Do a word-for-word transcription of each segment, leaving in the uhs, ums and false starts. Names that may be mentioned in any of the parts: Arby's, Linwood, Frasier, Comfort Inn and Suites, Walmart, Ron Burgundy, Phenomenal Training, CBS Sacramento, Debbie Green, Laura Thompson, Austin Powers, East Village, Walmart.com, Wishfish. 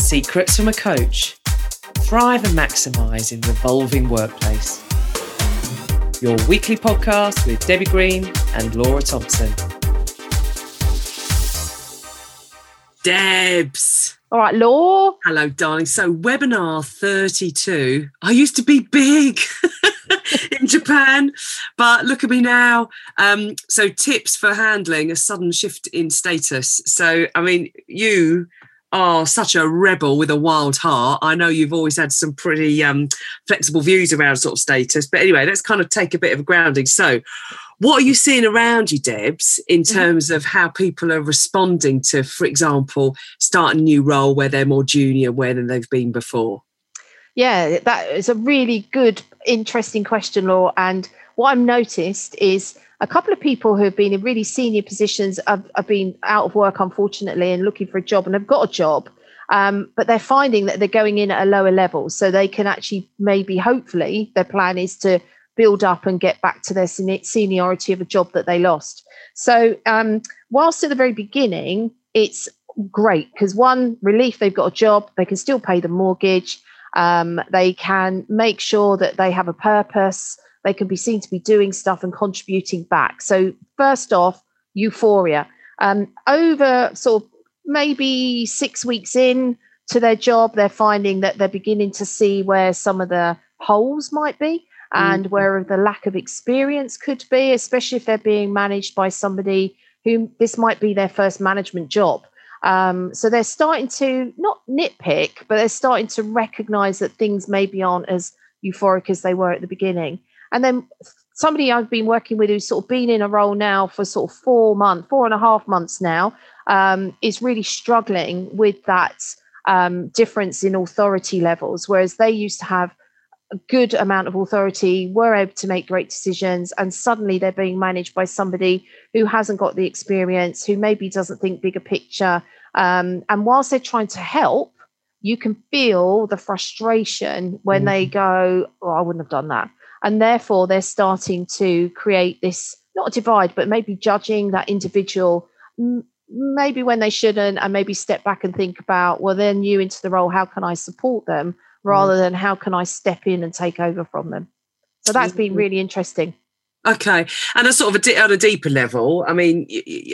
Secrets from a Coach. Thrive and maximise in revolving workplace. Your weekly podcast with Debbie Green and Laura Thompson. Debs. All right, Laura. Hello, darling. So webinar thirty-two. I used to be big in Japan, but look at me now. Um, so tips for handling a sudden shift in status. So, I mean, you are such a rebel with a wild heart. I know you've always had some pretty um, flexible views around sort of status. But anyway, let's kind of take a bit of a grounding. So what are you seeing around you, Debs, in terms of how people are responding to, for example, starting a new role where they're more junior, where than they've been before? Yeah, that is a really good, interesting question, Laura. And what I've noticed is a couple of people who have been in really senior positions have, have been out of work, unfortunately, and looking for a job and have got a job. Um, but they're finding that they're going in at a lower level. So they can actually maybe, hopefully, their plan is to build up and get back to their seniority of a job that they lost. So um, whilst at the very beginning, it's great because one, relief, they've got a job, they can still pay the mortgage, um, they can make sure that they have a purpose, they can be seen to be doing stuff and contributing back. So first off, euphoria. Um, over sort of maybe six weeks in to their job, they're finding that they're beginning to see where some of the holes might be. And where the lack of experience could be, especially if they're being managed by somebody who this might be their first management job. Um, so they're starting to not nitpick, but they're starting to recognize that things maybe aren't as euphoric as they were at the beginning. And then somebody I've been working with who's sort of been in a role now for sort of four months, four and a half months now, um, is really struggling with that um, difference in authority levels, whereas they used to have a good amount of authority, were able to make great decisions, and suddenly they're being managed by somebody who hasn't got the experience, who maybe doesn't think bigger picture. Um, and whilst they're trying to help, you can feel the frustration when mm. they go, oh, I wouldn't have done that. And therefore, they're starting to create this, not a divide, but maybe judging that individual, m- maybe when they shouldn't, and maybe step back and think about, well, they're new into the role, how can I support them? Rather than how can I step in and take over from them. So that's been really interesting. Okay. And a sort of a, on a deeper level, I mean,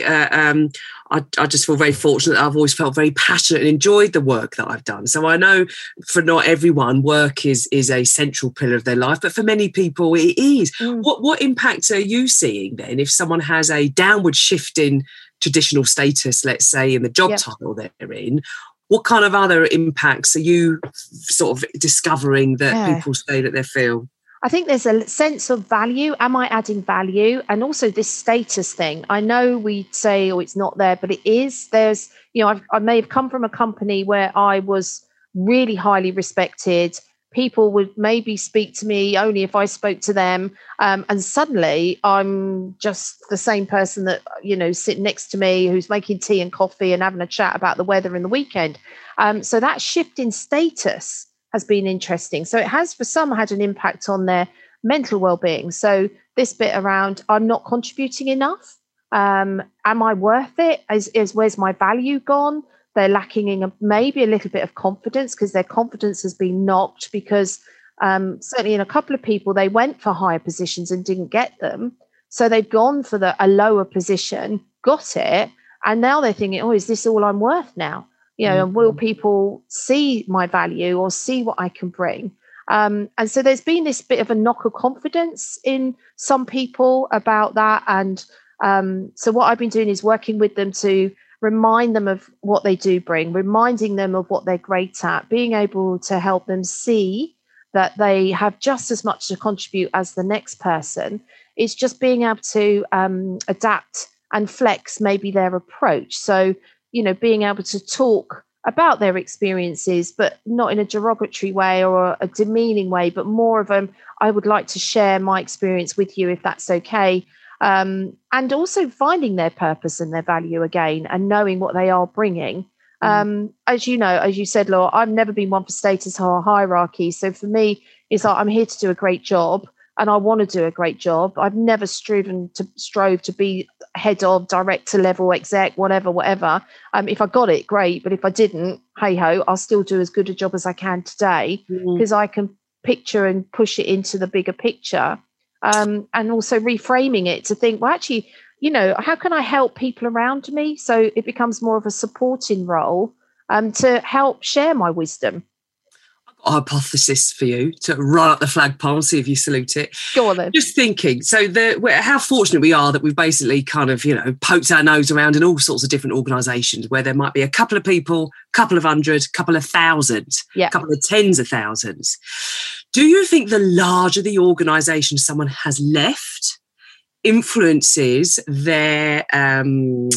uh, um, I, I just feel very fortunate. I've always felt very passionate and enjoyed the work that I've done. So I know for not everyone, work is is a central pillar of their life, but for many people it is. Mm. What, what impacts are you seeing then if someone has a downward shift in traditional status, let's say, in the job yep. title they're in? What kind of other impacts are you sort of discovering that yeah. people say that they feel? I think there's a sense of value. Am I adding value? And also this status thing. I know we say, oh, it's not there, but it is. There's, you know, I've, I may have come from a company where I was really highly respected. People would maybe speak to me only if I spoke to them. Um, and suddenly I'm just the same person that, you know, sitting next to me who's making tea and coffee and having a chat about the weather in the weekend. Um, so that shift in status has been interesting. So it has for some had an impact on their mental well-being. So this bit around I'm not contributing enough. Um, am I worth it? Is, is where's my value gone? They're lacking in a, maybe a little bit of confidence because their confidence has been knocked because um, certainly in a couple of people, they went for higher positions and didn't get them. So they've gone for the, a lower position, got it. And now they're thinking, oh, is this all I'm worth now? You know, mm-hmm. and will people see my value or see what I can bring? Um, and so there's been this bit of a knock of confidence in some people about that. And um, so what I've been doing is working with them to remind them of what they do bring, reminding them of what they're great at, being able to help them see that they have just as much to contribute as the next person. It's just being able to um, adapt and flex maybe their approach. So, you know, being able to talk about their experiences, but not in a derogatory way or a demeaning way, but more of them, I would like to share my experience with you if that's okay. Um, and also finding their purpose and their value again and knowing what they are bringing. Um, mm. As you know, as you said, Laura, I've never been one for status or hierarchy. So for me, it's like I'm here to do a great job. and I want to do a great job. I've never striven to strove to be head of, director level, exec, whatever, whatever. Um, if I got it, great. But if I didn't, hey ho, I'll still do as good a job as I can today because mm. I can picture and push it into the bigger picture. Um, and also reframing it to think, well, actually, you know, how can I help people around me? So it becomes more of a supporting role um, to help share my wisdom. A hypothesis for you to run up the flagpole and see if you salute it. Go on then. Just thinking, so the we're, how fortunate we are that we've basically kind of, you know, poked our nose around in all sorts of different organisations where there might be a couple of people, couple of hundred, couple of thousands, yeah. couple of tens of thousands. Do you think the larger the organisation someone has left influences their um,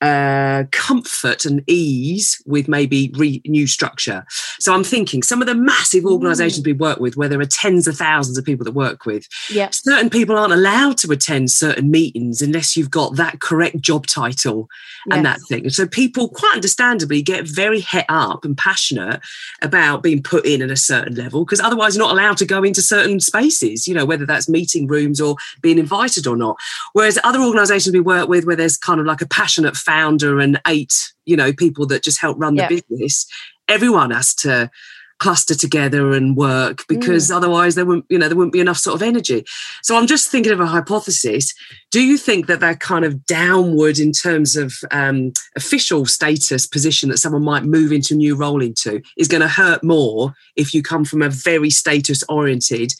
uh, comfort and ease with maybe re- new structure? So I'm thinking some of the massive organisations mm. we work with where there are tens of thousands of people that work with, yep. certain people aren't allowed to attend certain meetings unless you've got that correct job title yes. and that thing. And so people quite understandably get very het up and passionate about being put in at a certain level because otherwise you're not allowed to go into certain spaces, you know, whether that's meeting rooms or being invited or not. Whereas other organisations we work with where there's kind of like a passionate founder and eight, you know, people that just help run the yep. business, everyone has to cluster together and work because mm. otherwise there wouldn't, you know, there wouldn't be enough sort of energy. So I'm just thinking of a hypothesis. Do you think that that kind of downward in terms of um, official status position that someone might move into a new role into is going to hurt more if you come from a very status-oriented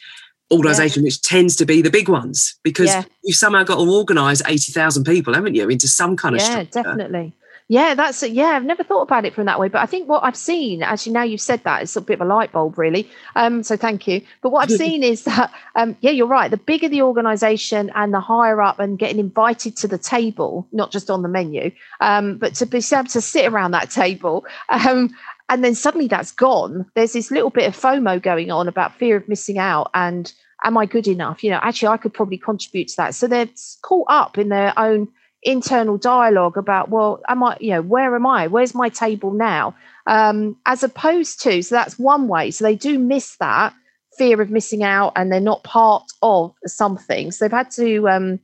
organisation, yeah. which tends to be the big ones? Because yeah. you've somehow got to organise eighty thousand people, haven't you, into some kind of yeah, structure. Yeah, definitely. Yeah, that's it. Yeah, I've never thought about it from that way. But I think what I've seen, actually, now you've said that, it's a bit of a light bulb, really. Um, so thank you. But what I've seen is that, um, yeah, you're right. The bigger the organisation and the higher up and getting invited to the table, not just on the menu, um, but to be able to sit around that table. Um, and then suddenly that's gone. There's this little bit of FOMO going on about fear of missing out and am I good enough? You know, actually, I could probably contribute to that. So they're caught up in their own internal dialogue about, well, am I, you know, where am I? Where's my table now? Um, as opposed to, so that's one way. So they do miss that fear of missing out and they're not part of something. So they've had to um,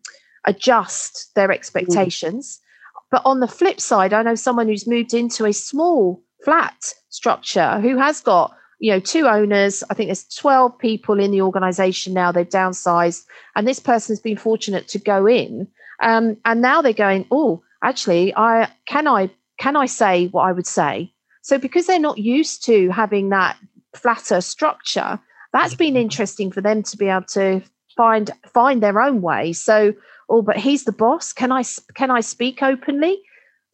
adjust their expectations. Mm. But on the flip side, I know someone who's moved into a small flat structure who has got, you know, two owners. I think there's twelve people in the organisation now. They've downsized. And this person's been fortunate to go in. Um, and now they're going, oh, actually, I can I can I say what I would say? So because they're not used to having that flatter structure, that's been interesting for them to be able to find find their own way. So, oh, but he's the boss. Can I can I speak openly?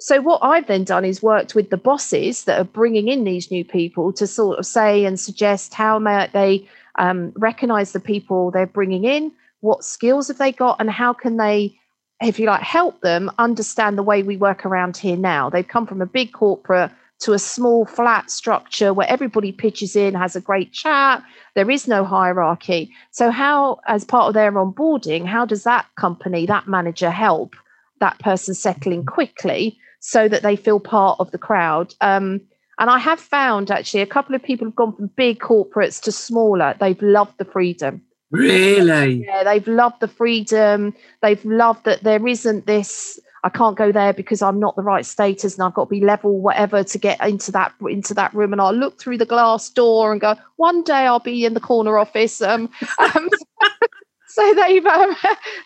So what I've then done is worked with the bosses that are bringing in these new people to sort of say and suggest how might they um, recognise the people they're bringing in, what skills have they got, and how can they, if you like, help them understand the way we work around here now. They've come from a big corporate to a small flat structure where everybody pitches in, has a great chat. There is no hierarchy. So how, as part of their onboarding, how does that company, that manager help that person settling quickly so that they feel part of the crowd? Um, and I have found actually a couple of people have gone from big corporates to smaller. They've loved the freedom. Really? Yeah, they've loved the freedom. They've loved that there isn't this, I can't go there because I'm not the right status and I've got to be level whatever to get into that into that room. And I'll look through the glass door and go, one day I'll be in the corner office. Um, um, so they've, um,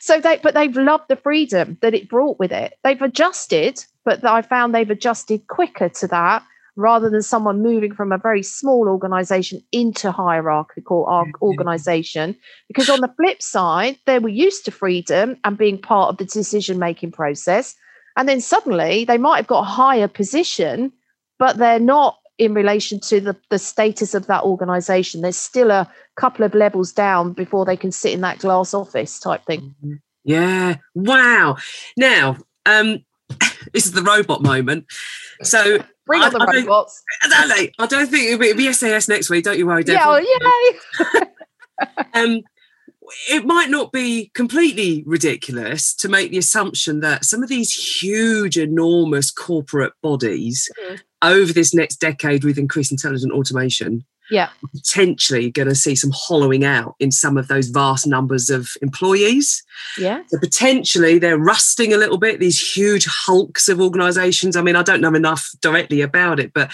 so they, but they've loved the freedom that it brought with it. They've adjusted, but I found they've adjusted quicker to that rather than someone moving from a very small organisation into hierarchical organisation. Because on the flip side, they were used to freedom and being part of the decision-making process. And then suddenly they might have got a higher position, but they're not in relation to the, the status of that organisation. There's still a couple of levels down before they can sit in that glass office type thing. Yeah, wow. Now, um, this is the robot moment. So... Bring on the I, robots. I don't, I don't think it'll be, it'll be S A S next week. Don't you worry, Deb. Yeah, oh, yay. um, it might not be completely ridiculous to make the assumption that some of these huge, enormous corporate bodies mm-hmm. over this next decade with increased intelligent automation yeah, potentially going to see some hollowing out in some of those vast numbers of employees. Yeah. So potentially they're rusting a little bit, these huge hulks of organisations. I mean, I don't know enough directly about it, but,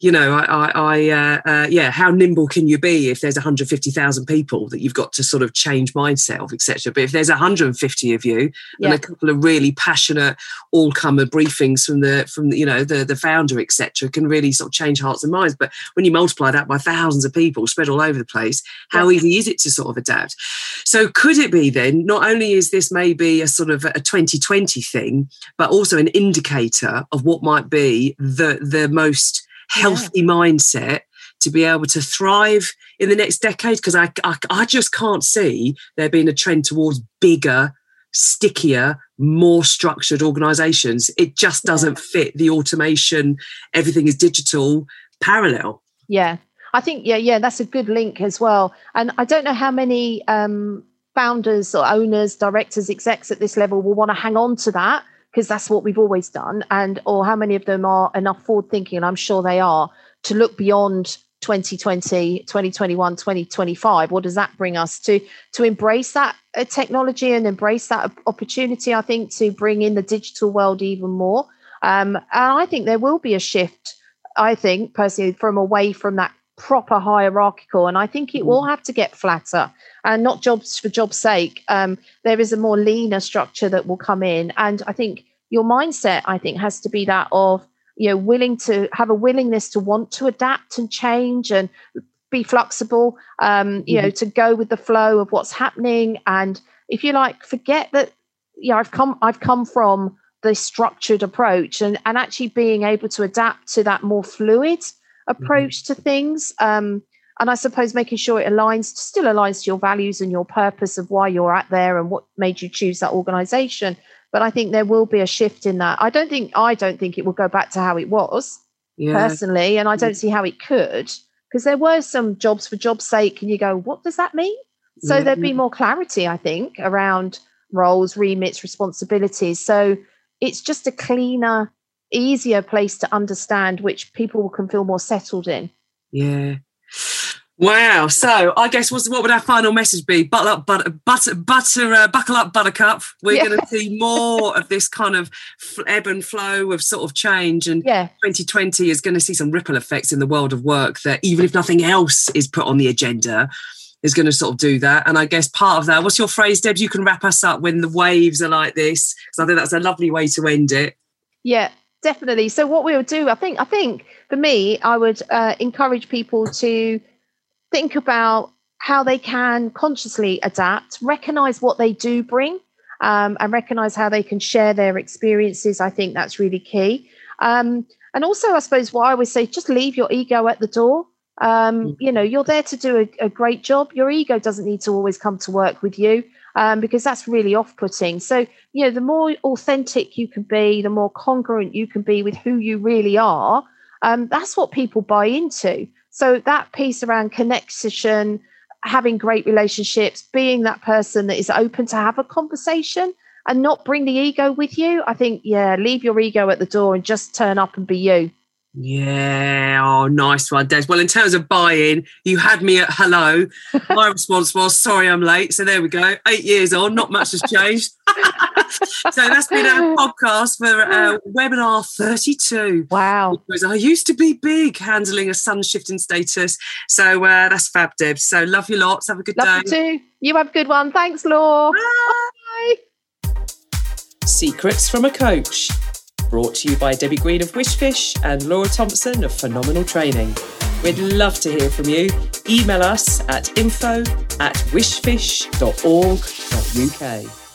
you know, I, I, I uh, uh, yeah, how nimble can you be if there's one hundred fifty thousand people that you've got to sort of change mindset of, et cetera. But if there's one hundred fifty of you, yeah, and a couple of really passionate all-comer briefings from the, from the, you know, the, the founder, et cetera, can really sort of change hearts and minds. But when you multiply that by thousands of people spread all over the place, how yeah. easy is it to sort of adapt? So could it be then, not only is this maybe a sort of a twenty twenty thing, but also an indicator of what might be the, the most healthy yeah. mindset to be able to thrive in the next decade? Because I, I, I just can't see there being a trend towards bigger, stickier, more structured organisations. It just doesn't yeah. fit the automation, everything is digital parallel. Yeah, I think, yeah, yeah, that's a good link as well. And I don't know how many um, founders or owners, directors, execs at this level will want to hang on to that, because that's what we've always done, and or how many of them are enough forward thinking, and I'm sure they are, to look beyond twenty twenty, twenty twenty-one, twenty twenty-five. What does that bring us to, to embrace that technology and embrace that opportunity, I think, to bring in the digital world even more. Um, and I think there will be a shift, I think, personally, from away from that proper hierarchical, and I think it will have to get flatter, and not jobs for job's sake. Um, there is a more leaner structure that will come in, and I think your mindset, I think, has to be that of, you know, willing to have a willingness to want to adapt and change and be flexible, um, you mm-hmm. know, to go with the flow of what's happening. And if you like, forget that, you know, I've come I've come from the structured approach, and and actually being able to adapt to that more fluid approach to things, um, and I suppose making sure it aligns, still aligns to your values and your purpose of why you're out there and what made you choose that organization. But I think there will be a shift in that. I don't think I don't think it will go back to how it was yeah. personally, and I don't see how it could, because there were some jobs for job's sake, and you go, what does that mean? So yeah. there'd be more clarity, I think, around roles, remits, responsibilities. So it's just a cleaner, easier place to understand, which people can feel more settled in. Yeah. Wow. So I guess what's, what would our final message be? Buckle up, butter, butter, butter uh, buckle up, buttercup. We're yeah. going to see more of this kind of ebb and flow of sort of change. And yeah. twenty twenty is going to see some ripple effects in the world of work that, even if nothing else is put on the agenda, is going to sort of do that. And I guess part of that, what's your phrase, Deb? You can wrap us up when the waves are like this, because I think that's a lovely way to end it. Yeah. Definitely. So what we would do, I think, I think for me, I would uh, encourage people to think about how they can consciously adapt, recognize what they do bring, um, and recognize how they can share their experiences. I think that's really key. Um, and also, I suppose what I always say, just leave your ego at the door. Um, you know, you're there to do a, a great job. Your ego doesn't need to always come to work with you, um, because that's really off-putting. So, you know, the more authentic you can be, the more congruent you can be with who you really are. Um, that's what people buy into. So that piece around connection, having great relationships, being that person that is open to have a conversation and not bring the ego with you. I think, yeah, leave your ego at the door and just turn up and be you. Yeah, oh, nice one, Des. Well, in terms of buy-in, you had me at hello. My response was, sorry I'm late. So there we go. Eight years on, not much has changed. So that's been our podcast for uh, webinar thirty-two. Wow. Because I used to be big, handling a sun shifting status. So uh, that's fab, Deb. So love you lots. Have a good love day. You too. You have a good one. Thanks, Laura. Bye. Bye. Secrets from a Coach. Brought to you by Debbie Green of Wishfish and Laura Thompson of Phenomenal Training. We'd love to hear from you. Email us at info at wishfish dot org dot U K.